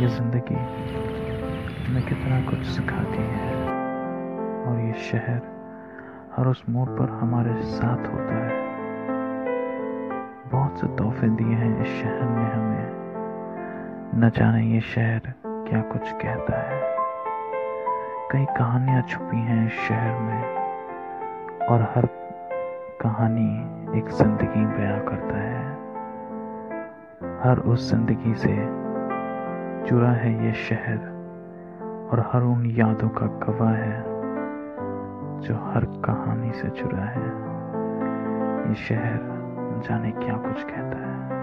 ये ज़िंदगी हमें कितना कुछ सिखाती है और ये शहर हर उस मोड़ पर हमारे साथ होता है। बहुत से तोहफे दिए हैं इस शहर ने हमें, न जाने ये शहर क्या कुछ कहता है। कई कहानियाँ छुपी हैं इस शहर में और हर कहानी एक ज़िंदगी बयां करता है। हर उस ज़िंदगी से जुड़ा है ये शहर और हर उन यादों का गवाह है जो हर कहानी से जुड़ा है। ये शहर जाने क्या कुछ कहता है।